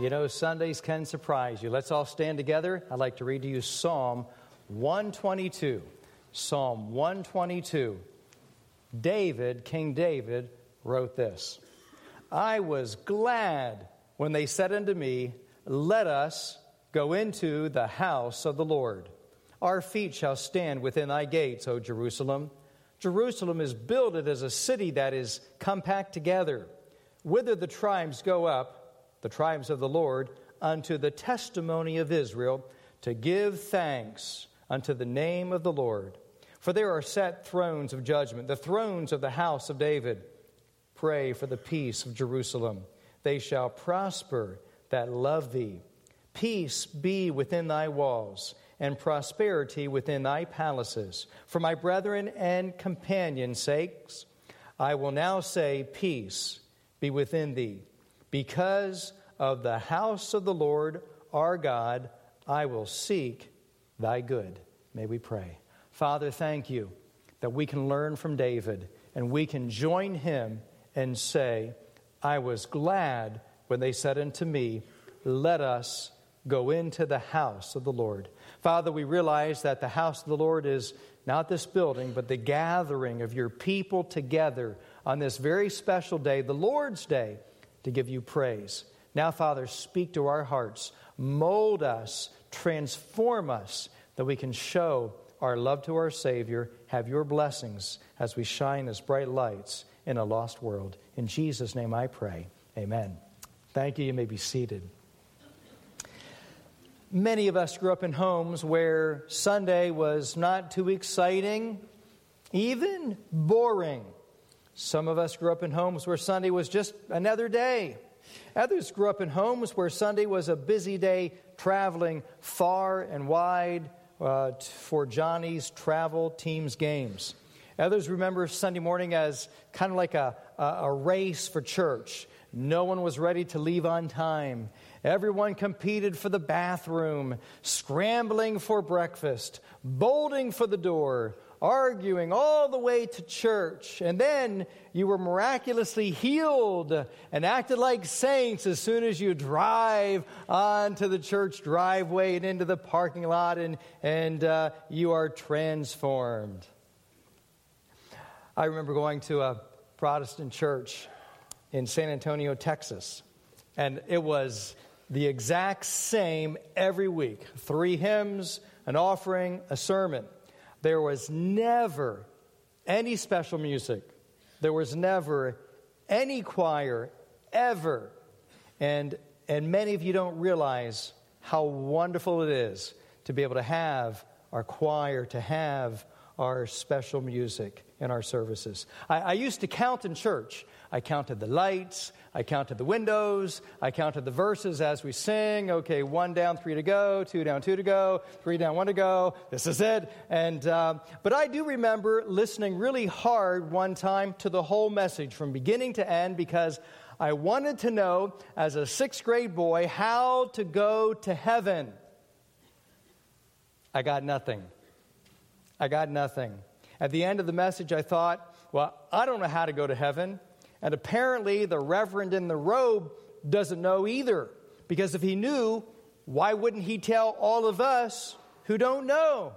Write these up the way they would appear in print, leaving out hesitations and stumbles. You know, Sundays can surprise you. Let's all stand together. I'd like to read to you Psalm 122. Psalm 122. David, King David, wrote this. I was glad when they said unto me, let us go into the house of the Lord. Our feet shall stand within thy gates, O Jerusalem. Jerusalem is builded as a city that is compact together. Whither the tribes go up, the tribes of the Lord, unto the testimony of Israel, to give thanks unto the name of the Lord. For there are set thrones of judgment, the thrones of the house of David. Pray for the peace of Jerusalem. They shall prosper that love thee. Peace be within thy walls, and prosperity within thy palaces. For my brethren and companions' sakes, I will now say, peace be within thee. Because of the house of the Lord our God, I will seek thy good. May we pray. Father, thank you that we can learn from David, and we can join him and say, I was glad when they said unto me, let us go into the house of the Lord. Father, we realize that the house of the Lord is not this building, but the gathering of your people together on this very special day, the Lord's Day, to give you praise. Now, Father, speak to our hearts. Mold us, transform us, that we can show our love to our Savior. Have your blessings as we shine as bright lights in a lost world. In Jesus' name I pray. Amen. Thank you. You may be seated. Many of us grew up in homes where Sunday was not too exciting, even boring. Some of us grew up in homes where Sunday was just another day. Others grew up in homes where Sunday was a busy day, traveling far and wide for Johnny's travel team's games. Others remember Sunday morning as kind of like a race for church. No one was ready to leave on time. Everyone competed for the bathroom, scrambling for breakfast, bolting for the door, arguing all the way to church. And then you were miraculously healed and acted like saints as soon as you drive onto the church driveway and into the parking lot, and you are transformed. I remember going to a Protestant church in San Antonio, Texas, and it was the exact same every week. 3 hymns, an offering, a sermon. There was never any special music. There was never any choir, ever. And many of you don't realize how wonderful it is to be able to have our choir, to have our special music in our services. I used to count in church. I counted the lights, I counted the windows, I counted the verses as we sing. Okay, 1 down, 3 to go, 2 down, 2 to go, 3 down, 1 to go, this is it. But I do remember listening really hard one time to the whole message from beginning to end, because I wanted to know, as a 6th grade boy, how to go to heaven. I got nothing. At the end of the message, I thought, well, I don't know how to go to heaven. And apparently the reverend in the robe doesn't know either, because if he knew, why wouldn't he tell all of us who don't know?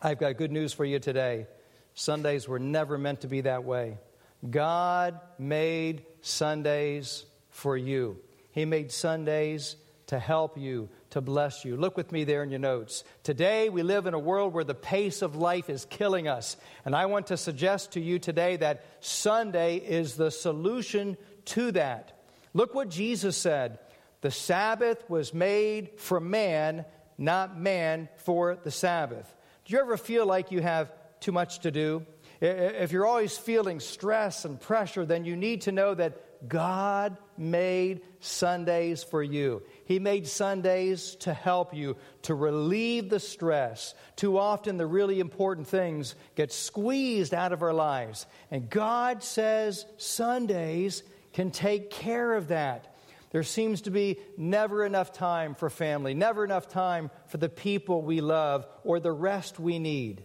I've got good news for you today. Sundays were never meant to be that way. God made Sundays for you. He made Sundays to help you, to bless you. Look with me there in your notes. Today, we live in a world where the pace of life is killing us. And I want to suggest to you today that Sunday is the solution to that. Look what Jesus said. The Sabbath was made for man, not man for the Sabbath. Do you ever feel like you have too much to do? If you're always feeling stress and pressure, then you need to know that God made Sundays for you. He made Sundays to help you, to relieve the stress. Too often the really important things get squeezed out of our lives. And God says Sundays can take care of that. There seems to be never enough time for family, never enough time for the people we love or the rest we need.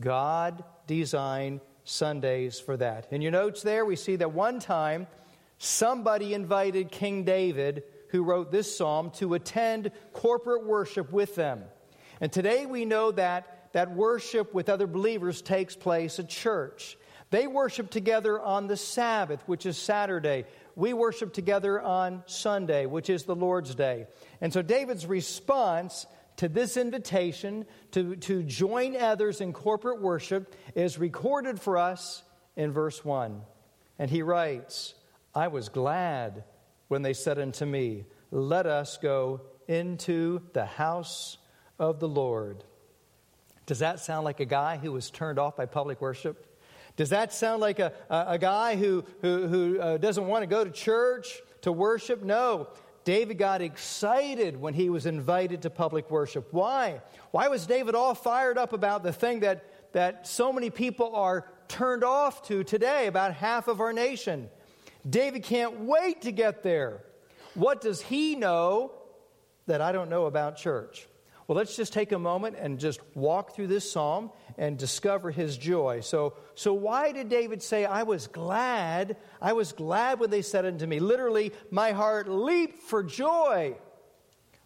God designed Sundays for that. In your notes there, we see that one time somebody invited King David, who wrote this psalm to attend corporate worship with them. And today we know that worship with other believers takes place at church. They worship together on the Sabbath, which is Saturday. We worship together on Sunday, which is the Lord's Day. And so David's response to this invitation to join others in corporate worship is recorded for us in verse 1. And he writes, "I was glad when they said unto me, let us go into the house of the Lord." Does that sound like a guy who was turned off by public worship? Does that sound like a guy who doesn't want to go to church to worship? No. David got excited when he was invited to public worship. Why? Why was David all fired up about the thing that so many people are turned off to today, about half of our nation? David can't wait to get there. What does he know that I don't know about church? Well, let's just take a moment and just walk through this psalm and discover his joy. So why did David say, I was glad when they said unto me? Literally, my heart leaped for joy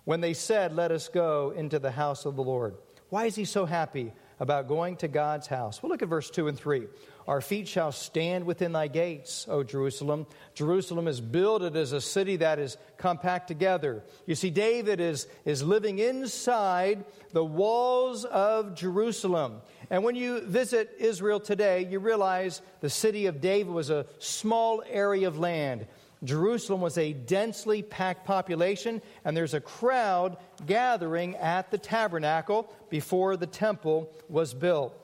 when they said, let us go into the house of the Lord. Why is he so happy about going to God's house? Well, look at verse 2 and 3. Our feet shall stand within thy gates, O Jerusalem. Jerusalem is builded as a city that is compact together. You see, David is living inside the walls of Jerusalem. And when you visit Israel today, you realize the city of David was a small area of land. Jerusalem was a densely packed population, and there's a crowd gathering at the tabernacle before the temple was built.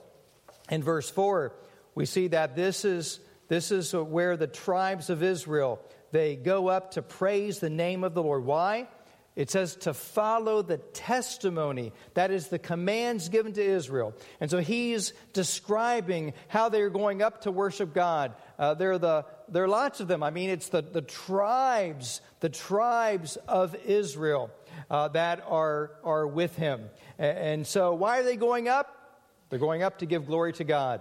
In verse 4, we see that this is where the tribes of Israel, they go up to praise the name of the Lord. Why? It says to follow the testimony, that is the commands given to Israel. And so he's describing how they're going up to worship God. There are lots of them. I mean, it's the tribes of Israel that are with him. And so why are they going up? They're going up to give glory to God.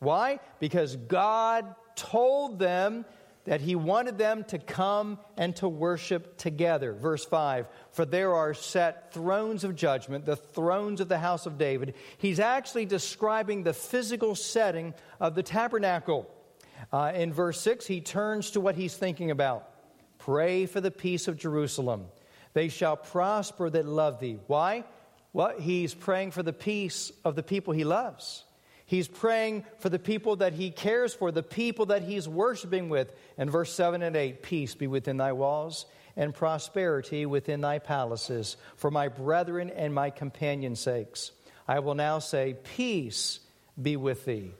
Why? Because God told them that he wanted them to come and to worship together. Verse 5, for there are set thrones of judgment, the thrones of the house of David. He's actually describing the physical setting of the tabernacle. In verse 6, he turns to what he's thinking about. Pray for the peace of Jerusalem. They shall prosper that love thee. Why? Well, he's praying for the peace of the people he loves. He's praying for the people that he cares for, the people that he's worshiping with. And verse 7 and 8, peace be within thy walls and prosperity within thy palaces, for my brethren and my companions' sakes. I will now say, peace be with thee.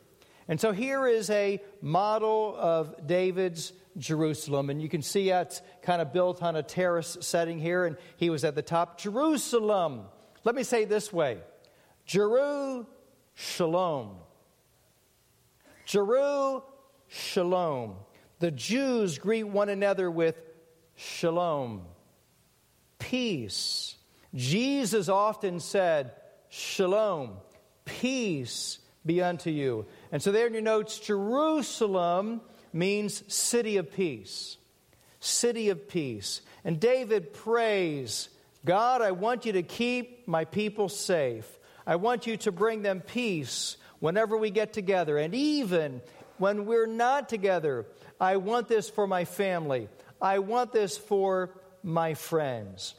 And so here is a model of David's Jerusalem. And you can see it's kind of built on a terrace setting here. And he was at the top. Jerusalem. Let me say it this way. Jeru-shalom. Jeru-shalom. The Jews greet one another with shalom, peace. Jesus often said, shalom, peace be unto you. And so there in your notes, Jerusalem means city of peace. City of peace. And David prays, God, I want you to keep my people safe. I want you to bring them peace whenever we get together. And even when we're not together, I want this for my family. I want this for my friends.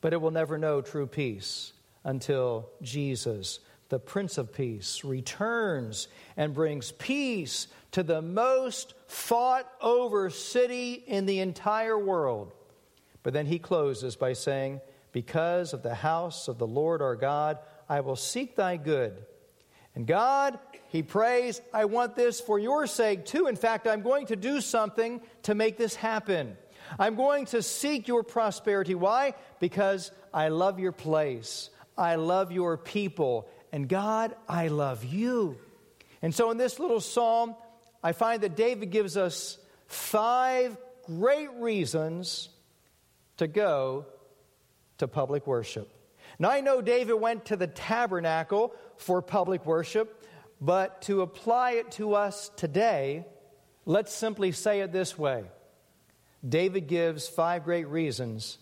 But it will never know true peace until Jesus, the Prince of Peace, returns and brings peace to the most fought over city in the entire world. But then he closes by saying, because of the house of the Lord our God, I will seek thy good. And God, he prays, I want this for your sake too. In fact, I'm going to do something to make this happen. I'm going to seek your prosperity. Why? Because I love your place. I love your people. And God, I love you. And so in this little psalm, I find that David gives us 5 great reasons to go to public worship. Now I know David went to the tabernacle for public worship, but to apply it to us today, let's simply say it this way. David gives 5 great reasons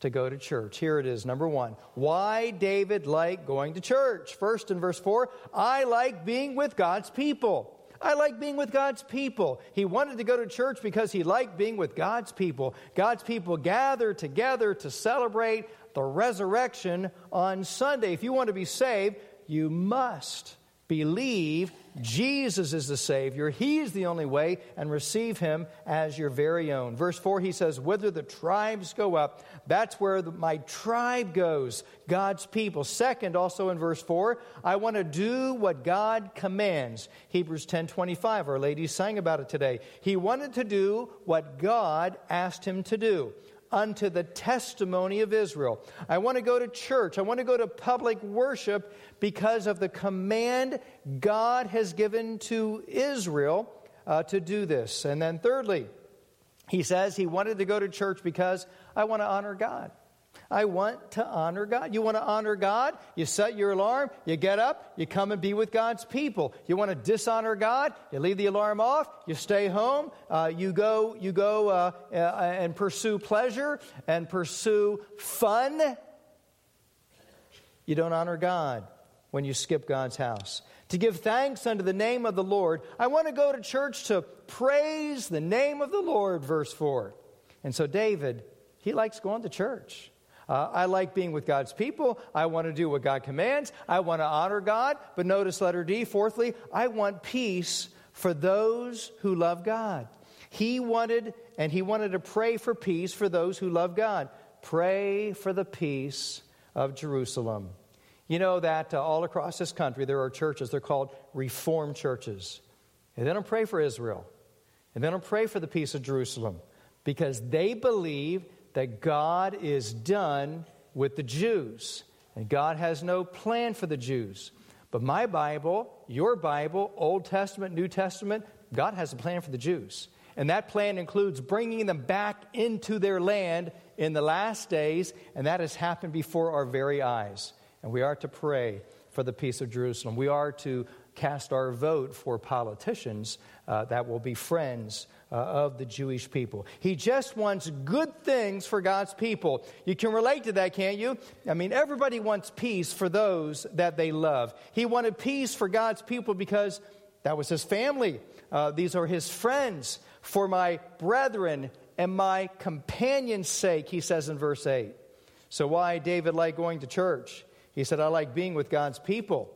to go to church. Here it is. Number 1, why David liked going to church. First, in verse 4, I like being with God's people. I like being with God's people. He wanted to go to church because he liked being with God's people. God's people gather together to celebrate the resurrection on Sunday. If you want to be saved, you must believe Jesus is the Savior. He is the only way, and receive Him as your very own. Verse 4, he says, whither the tribes go up, that's where my tribe goes, God's people. Second, also in verse 4, I want to do what God commands. Hebrews 10:25, our ladies sang about it today. He wanted to do what God asked him to do, unto the testimony of Israel. I want to go to church. I want to go to public worship because of the command God has given to Israel to do this. And then thirdly, he says he wanted to go to church because I want to honor God. I want to honor God. You want to honor God? You set your alarm, you get up, you come and be with God's people. You want to dishonor God? You leave the alarm off, you stay home, you go and pursue pleasure and pursue fun. You don't honor God when you skip God's house. To give thanks unto the name of the Lord. I want to go to church to praise the name of the Lord, verse 4. And so David, he likes going to church. I like being with God's people. I want to do what God commands. I want to honor God. But notice letter D, fourthly, I want peace for those who love God. He wanted to pray for peace for those who love God. Pray for the peace of Jerusalem. You know that all across this country there are churches. They're called Reformed churches. And they don't pray for Israel. And they don't pray for the peace of Jerusalem because they believe that God is done with the Jews, and God has no plan for the Jews. But my Bible, your Bible, Old Testament, New Testament, God has a plan for the Jews. And that plan includes bringing them back into their land in the last days, and that has happened before our very eyes. And we are to pray for the peace of Jerusalem. We are to cast our vote for politicians that will be friends of the Jewish people. He just wants good things for God's people. You can relate to that, can't you? I mean, everybody wants peace for those that they love. He wanted peace for God's people because that was his family. These are his friends. For my brethren and my companion's sake, he says in verse 8. So why David liked going to church? He said, I like being with God's people.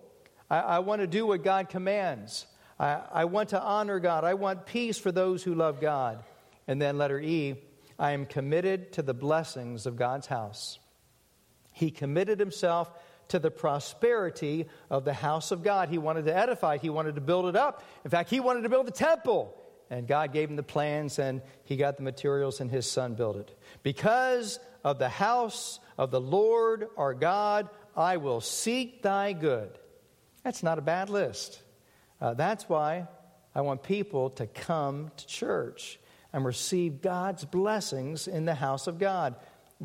I want to do what God commands. I want to honor God. I want peace for those who love God. And then letter E, I am committed to the blessings of God's house. He committed himself to the prosperity of the house of God. He wanted to edify it. He wanted to build it up. In fact, he wanted to build the temple. And God gave him the plans, and he got the materials, and his son built it. Because of the house of the Lord our God, I will seek thy good. That's not a bad list. That's why I want people to come to church and receive God's blessings in the house of God.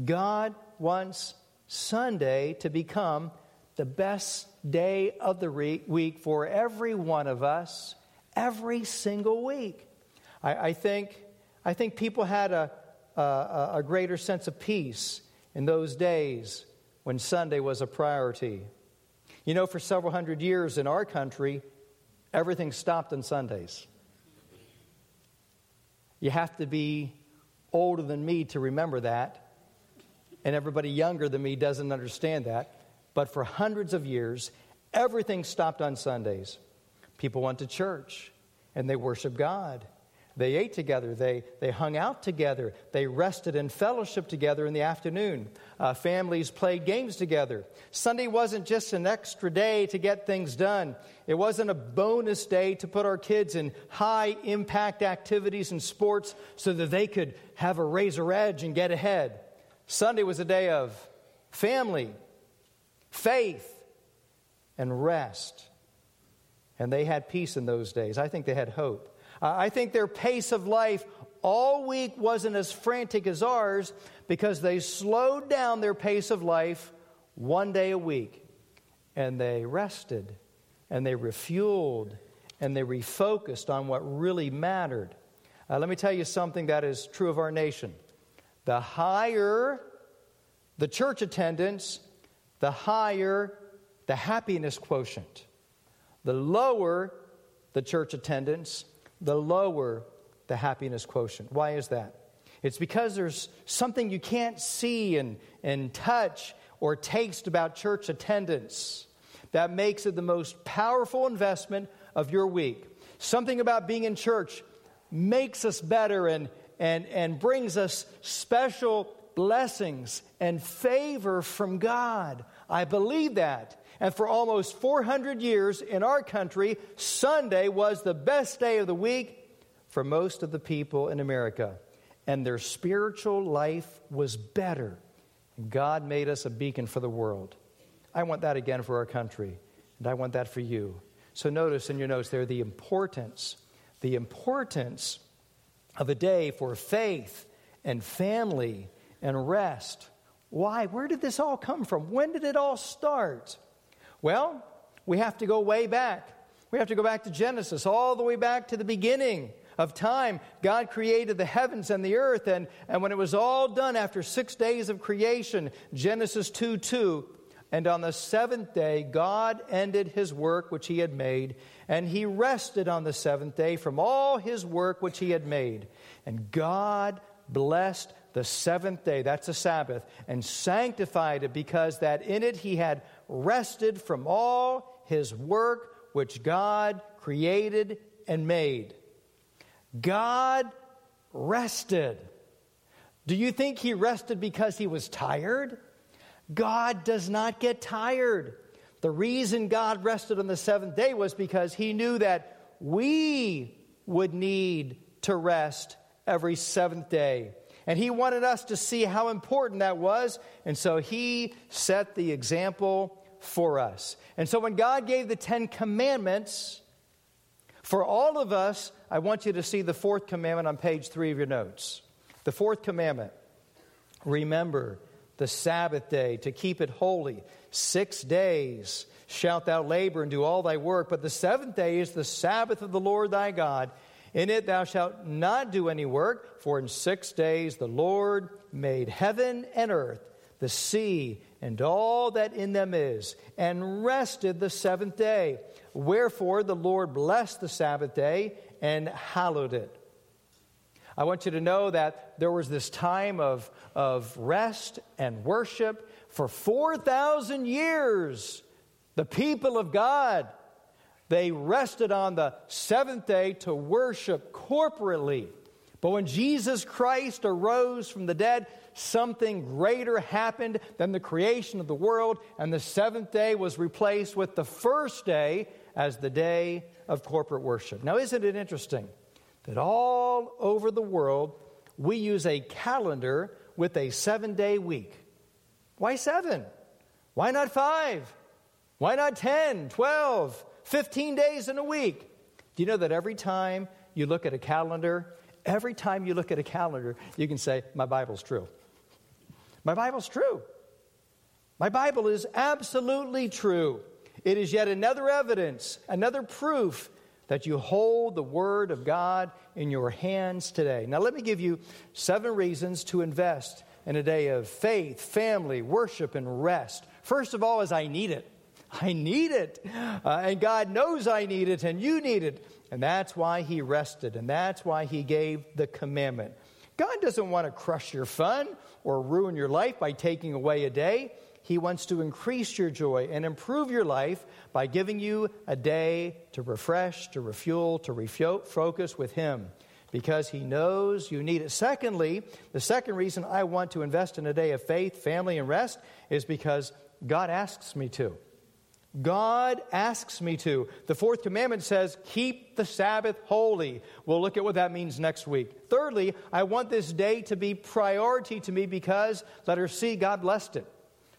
God wants Sunday to become the best day of the week for every one of us every single week. I think people had a greater sense of peace in those days when Sunday was a priority. You know, for several hundred years in our country, everything stopped on Sundays. You have to be older than me to remember that, and everybody younger than me doesn't understand that. But for hundreds of years, everything stopped on Sundays. People went to church, and they worshiped God. They ate together. They hung out together. They rested in fellowship together in the afternoon. Families played games together. Sunday wasn't just an extra day to get things done. It wasn't a bonus day to put our kids in high-impact activities and sports so that they could have a razor edge and get ahead. Sunday was a day of family, faith, and rest. And they had peace in those days. I think they had hope. I think their pace of life all week wasn't as frantic as ours because they slowed down their pace of life one day a week. And they rested, and they refueled, and they refocused on what really mattered. Let me tell you something that is true of our nation. The higher the church attendance, the higher the happiness quotient. The lower the church attendance, the lower the happiness quotient. Why is that? It's because there's something you can't see and touch or taste about church attendance that makes it the most powerful investment of your week. Something about being in church makes us better and brings us special blessings and favor from God. I believe that. And for almost 400 years in our country, Sunday was the best day of the week for most of the people in America. And their spiritual life was better. God made us a beacon for the world. I want that again for our country. And I want that for you. So notice in your notes there the importance of a day for faith and family and rest. Why? Where did this all come from? When did it all start? Well, we have to go way back. We have to go back to Genesis, all the way back to the beginning of time. God created the heavens and the earth, and when it was all done after 6 days of creation, Genesis 2:2, and on the seventh day God ended his work which he had made, and he rested on the seventh day from all his work which he had made. And God blessed the seventh day, that's the Sabbath, and sanctified it, because that in it he had rested from all his work which God created and made. God rested. Do you think he rested because he was tired? God does not get tired. The reason God rested on the seventh day was because he knew that we would need to rest every seventh day. And he wanted us to see how important that was. And so he set the example for us. And so when God gave the 10 commandments for all of us, I want you to see the fourth commandment on page 3 of your notes. The fourth commandment: remember the Sabbath day to keep it holy. 6 days shalt thou labor and do all thy work, but the seventh day is the Sabbath of the Lord thy God. In it thou shalt not do any work, for in 6 days the Lord made heaven and earth, the sea, and all that in them is, and rested the seventh day. Wherefore the Lord blessed the Sabbath day and hallowed it. I want you to know that there was this time of rest and worship. For 4,000 years, the people of God, they rested on the seventh day to worship corporately. But when Jesus Christ arose from the dead, something greater happened than the creation of the world, and the seventh day was replaced with the first day as the day of corporate worship. Now, isn't it interesting that all over the world, we use a calendar with a 7-day week? Why 7? Why not 5? Why not 10, 12? 15 days in a week. Do you know that every time you look at a calendar, you can say, my Bible's true. My Bible's true. My Bible is absolutely true. It is yet another evidence, another proof that you hold the Word of God in your hands today. Now, let me give you 7 reasons to invest in a day of faith, family, worship, and rest. First of all is I need it. And God knows I need it and you need it. And that's why he rested. And that's why he gave the commandment. God doesn't want to crush your fun or ruin your life by taking away a day. He wants to increase your joy and improve your life by giving you a day to refresh, to refuel, to refocus with him, because he knows you need it. Secondly, the second reason I want to invest in a day of faith, family, and rest is because God asks me to. God asks me to. The fourth commandment says, keep the Sabbath holy. We'll look at what that means next week. Thirdly, I want this day to be priority to me because, letter C, God blessed it.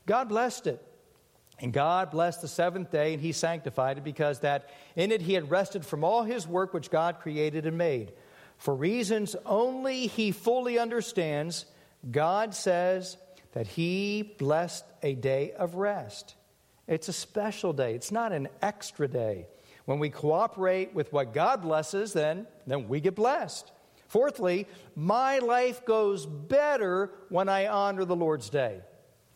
God blessed it. And God blessed the seventh day, and he sanctified it, because that in it he had rested from all his work which God created and made. For reasons only he fully understands, God says that he blessed a day of rest. It's a special day. It's not an extra day. When we cooperate with what God blesses, then we get blessed. Fourthly, my life goes better when I honor the Lord's day.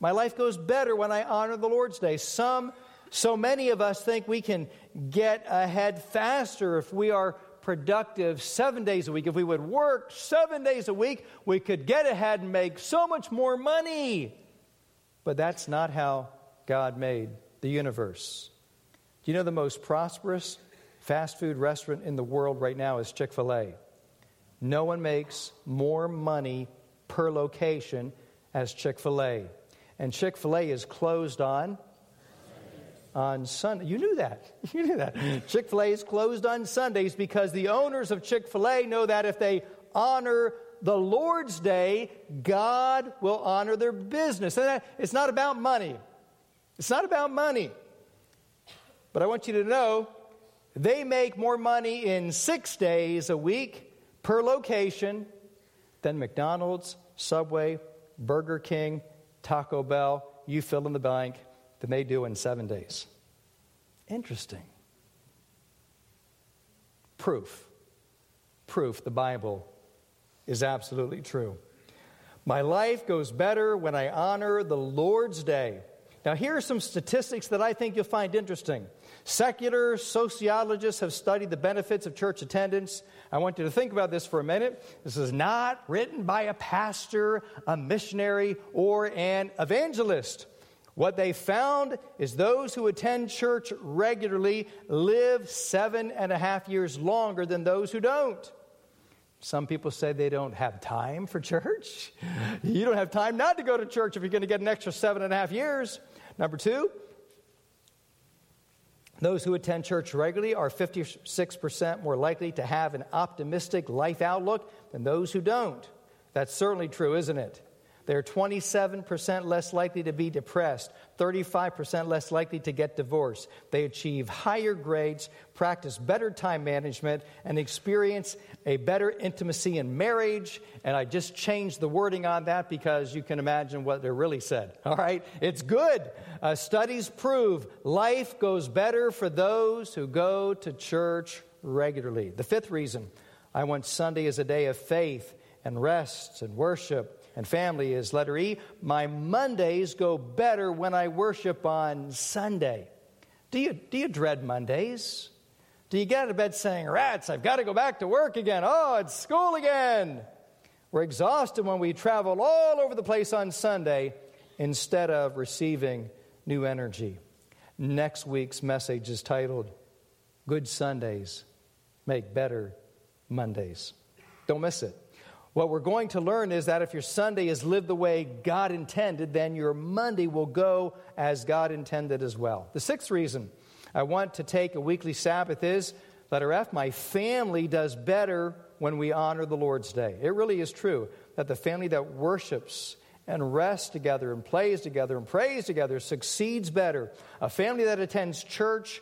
My life goes better when I honor the Lord's day. So many of us think we can get ahead faster if we are productive 7 days a week. If we would work 7 days a week, we could get ahead and make so much more money. But that's not how God made the universe. Do you know the most prosperous fast food restaurant in the world right now is Chick-fil-A? No one makes more money per location as Chick-fil-A. And Chick-fil-A is closed on Sunday. You knew that. Chick-fil-A is closed on Sundays because the owners of Chick-fil-A know that if they honor the Lord's Day, God will honor their business. And it's not about money. But I want you to know they make more money in 6 days a week per location than McDonald's, Subway, Burger King, Taco Bell, you fill in the blank, than they do in 7 days. Interesting. Proof the Bible is absolutely true. My life goes better when I honor the Lord's day. Now, here are some statistics that I think you'll find interesting. Secular sociologists have studied the benefits of church attendance. I want you to think about this for a minute. This is not written by a pastor, a missionary, or an evangelist. What they found is those who attend church regularly live 7.5 years longer than those who don't. Some people say they don't have time for church. You don't have time not to go to church if you're going to get an extra 7.5 years. Number two, those who attend church regularly are 56% more likely to have an optimistic life outlook than those who don't. That's certainly true, isn't it? They're 27% less likely to be depressed, 35% less likely to get divorced. They achieve higher grades, practice better time management, and experience a better intimacy in marriage. And I just changed the wording on that because you can imagine what they really said. All right? It's good. Studies prove life goes better for those who go to church regularly. The fifth reason I want Sunday as a day of faith and rest and worship and family is letter E. My Mondays go better when I worship on Sunday. Do you dread Mondays? Do you get out of bed saying, rats, I've got to go back to work again. Oh, it's school again. We're exhausted when we travel all over the place on Sunday instead of receiving new energy. Next week's message is titled, Good Sundays Make Better Mondays. Don't miss it. What we're going to learn is that if your Sunday is lived the way God intended, then your Monday will go as God intended as well. The sixth reason I want to take a weekly Sabbath is, letter F, my family does better when we honor the Lord's Day. It really is true that the family that worships and rests together and plays together and prays together succeeds better. A family that attends church,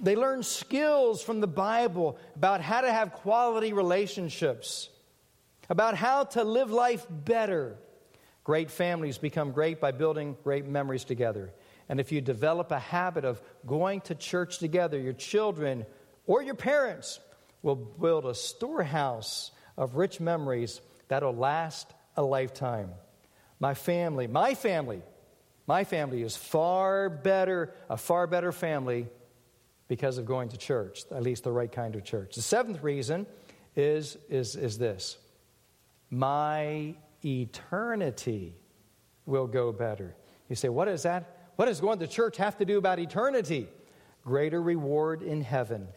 they learn skills from the Bible about how to have quality relationships, about how to live life better. Great families become great by building great memories together. And if you develop a habit of going to church together, your children or your parents will build a storehouse of rich memories that'll last a lifetime. My family is a far better family because of going to church, at least the right kind of church. The seventh reason is this. My eternity will go better. You say, what is that? What does going to church have to do about eternity? Greater reward in heaven.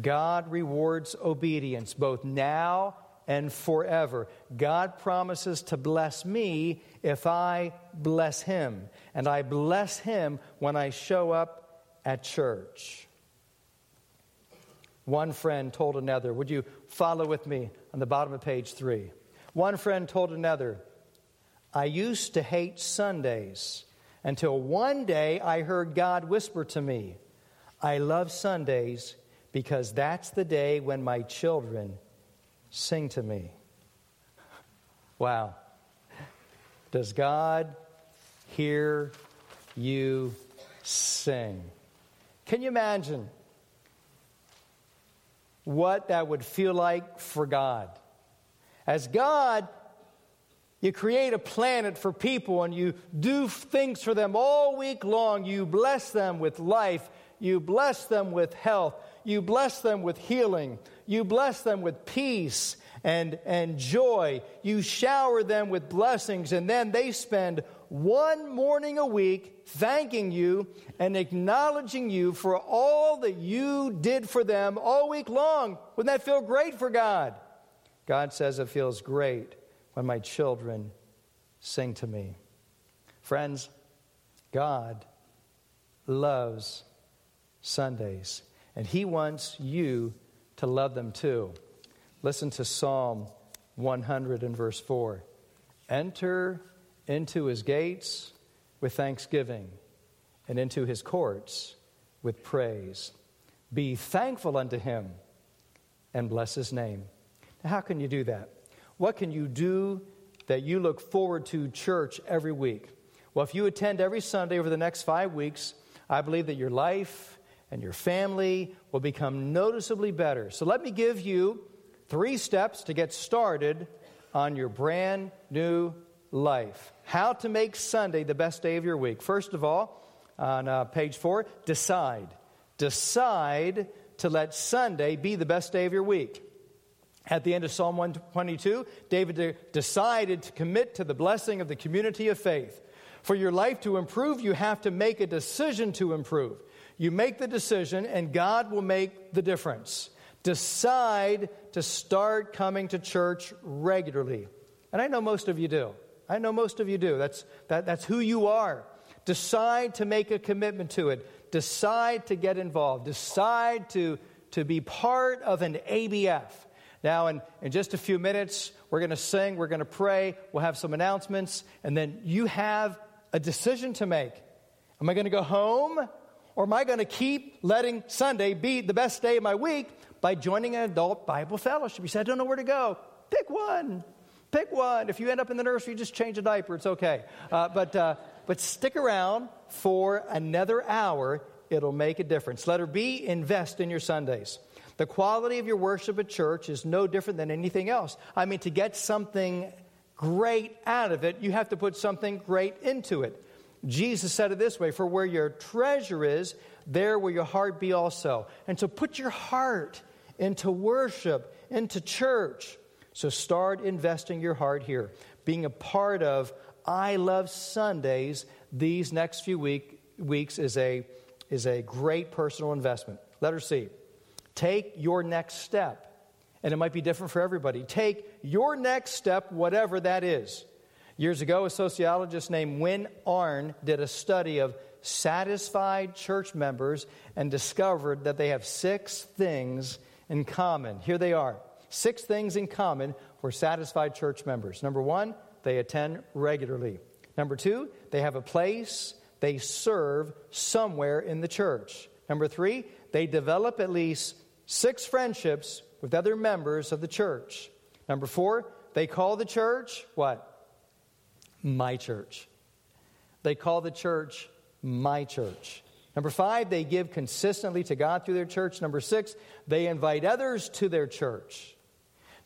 God rewards obedience both now and forever. God promises to bless me if I bless him. And I bless him when I show up at church. One friend told another, would you follow with me on the bottom of page 3? One friend told another, I used to hate Sundays until one day I heard God whisper to me, I love Sundays because that's the day when my children sing to me. Wow. Does God hear you sing? Can you imagine what that would feel like for God? As God, you create a planet for people and you do things for them all week long. You bless them with life. You bless them with health. You bless them with healing. You bless them with peace and joy. You shower them with blessings, and then they spend one morning a week thanking you and acknowledging you for all that you did for them all week long. Wouldn't that feel great for God? God says it feels great when my children sing to me. Friends, God loves Sundays, and He wants you to love them too. Listen to Psalm 100 and verse 4. Enter into His gates with thanksgiving and into His courts with praise. Be thankful unto Him and bless His name. Now, how can you do that? What can you do that you look forward to church every week? Well, if you attend every Sunday over the next 5 weeks, I believe that your life and your family will become noticeably better. So let me give you 3 steps to get started on your brand new life. How to make Sunday the best day of your week. First of all, on page 4, decide. Decide to let Sunday be the best day of your week. At the end of Psalm 122, David decided to commit to the blessing of the community of faith. For your life to improve, you have to make a decision to improve. You make the decision, and God will make the difference. Decide to start coming to church regularly. And I know most of you do. That's who you are. Decide to make a commitment to it. Decide to get involved. Decide to be part of an ABF. Now, in just a few minutes, we're going to sing, we're going to pray, we'll have some announcements, and then you have a decision to make. Am I going to go home, or am I going to keep letting Sunday be the best day of my week by joining an adult Bible fellowship? You say, I don't know where to go. Pick one. If you end up in the nursery, just change a diaper. It's okay. But stick around for another hour. It'll make a difference. Letter B, invest in your Sundays. The quality of your worship at church is no different than anything else. I mean, to get something great out of it, you have to put something great into it. Jesus said it this way, for where your treasure is, there will your heart be also. And so put your heart into worship, into church. So start investing your heart here. Being a part of I Love Sundays these next few weeks is a great personal investment. Letter C. Take your next step, and it might be different for everybody. Take your next step, whatever that is. Years ago, a sociologist named Wynne Arne did a study of satisfied church members and discovered that they have 6 things in common. Here they are. 6 things in common for satisfied church members. Number 1, they attend regularly. Number 2, they have a place they serve somewhere in the church. Number 3, they develop at least 6 friendships with other members of the church. Number 4, they call the church what? My church. They call the church my church. Number 5, they give consistently to God through their church. Number 6, they invite others to their church.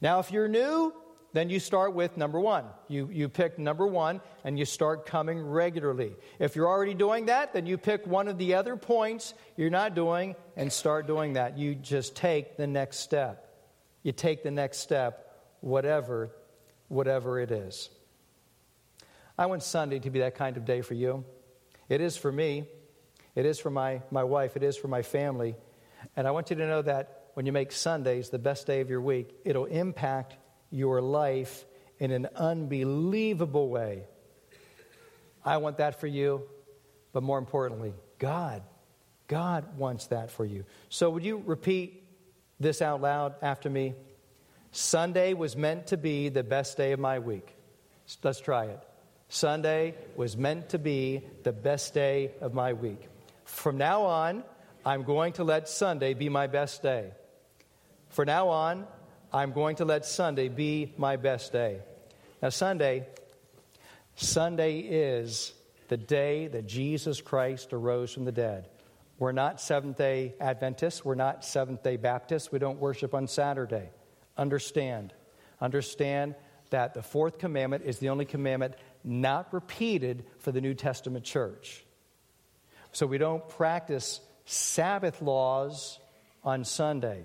Now, if you're new, then you start with number 1. You pick number 1 and you start coming regularly. If you're already doing that, then you pick one of the other points you're not doing and start doing that. You just take the next step. You take the next step, whatever it is. I want Sunday to be that kind of day for you. It is for me. It is for my wife. It is for my family. And I want you to know that when you make Sundays the best day of your week, it'll impact your life in an unbelievable way. I want that for you, but more importantly, God wants that for you. So would you repeat this out loud after me? Sunday was meant to be the best day of my week. Let's try it. Sunday was meant to be the best day of my week. From now on, I'm going to let Sunday be my best day. For now on, I'm going to let Sunday be my best day. Now, Sunday is the day that Jesus Christ arose from the dead. We're not Seventh-day Adventists. We're not Seventh-day Baptists. We don't worship on Saturday. Understand. Understand that the fourth commandment is the only commandment not repeated for the New Testament church. So we don't practice Sabbath laws on Sunday,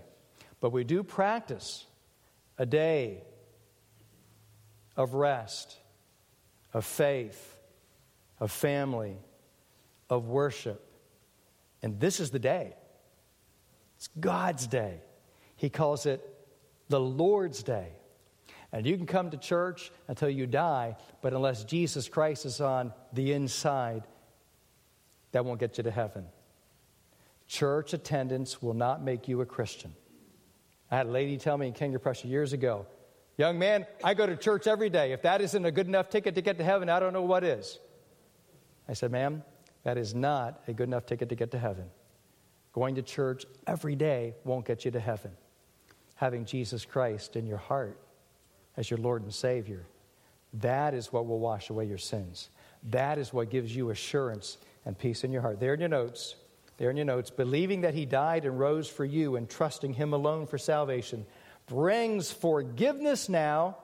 but we do practice a day of rest, of faith, of family, of worship. And this is the day. It's God's day. He calls it the Lord's day. And you can come to church until you die, but unless Jesus Christ is on the inside, that won't get you to heaven. Church attendance will not make you a Christian. I had a lady tell me in King of Prussia years ago, "Young man, I go to church every day. If that isn't a good enough ticket to get to heaven, I don't know what is." I said, "Ma'am, that is not a good enough ticket to get to heaven. Going to church every day won't get you to heaven. Having Jesus Christ in your heart as your Lord and Savior, that is what will wash away your sins. That is what gives you assurance and peace in your heart." There in your notes. There in your notes. Believing that he died and rose for you and trusting him alone for salvation brings forgiveness now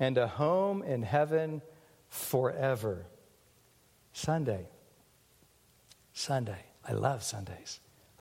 and a home in heaven forever. Sunday. I love Sundays.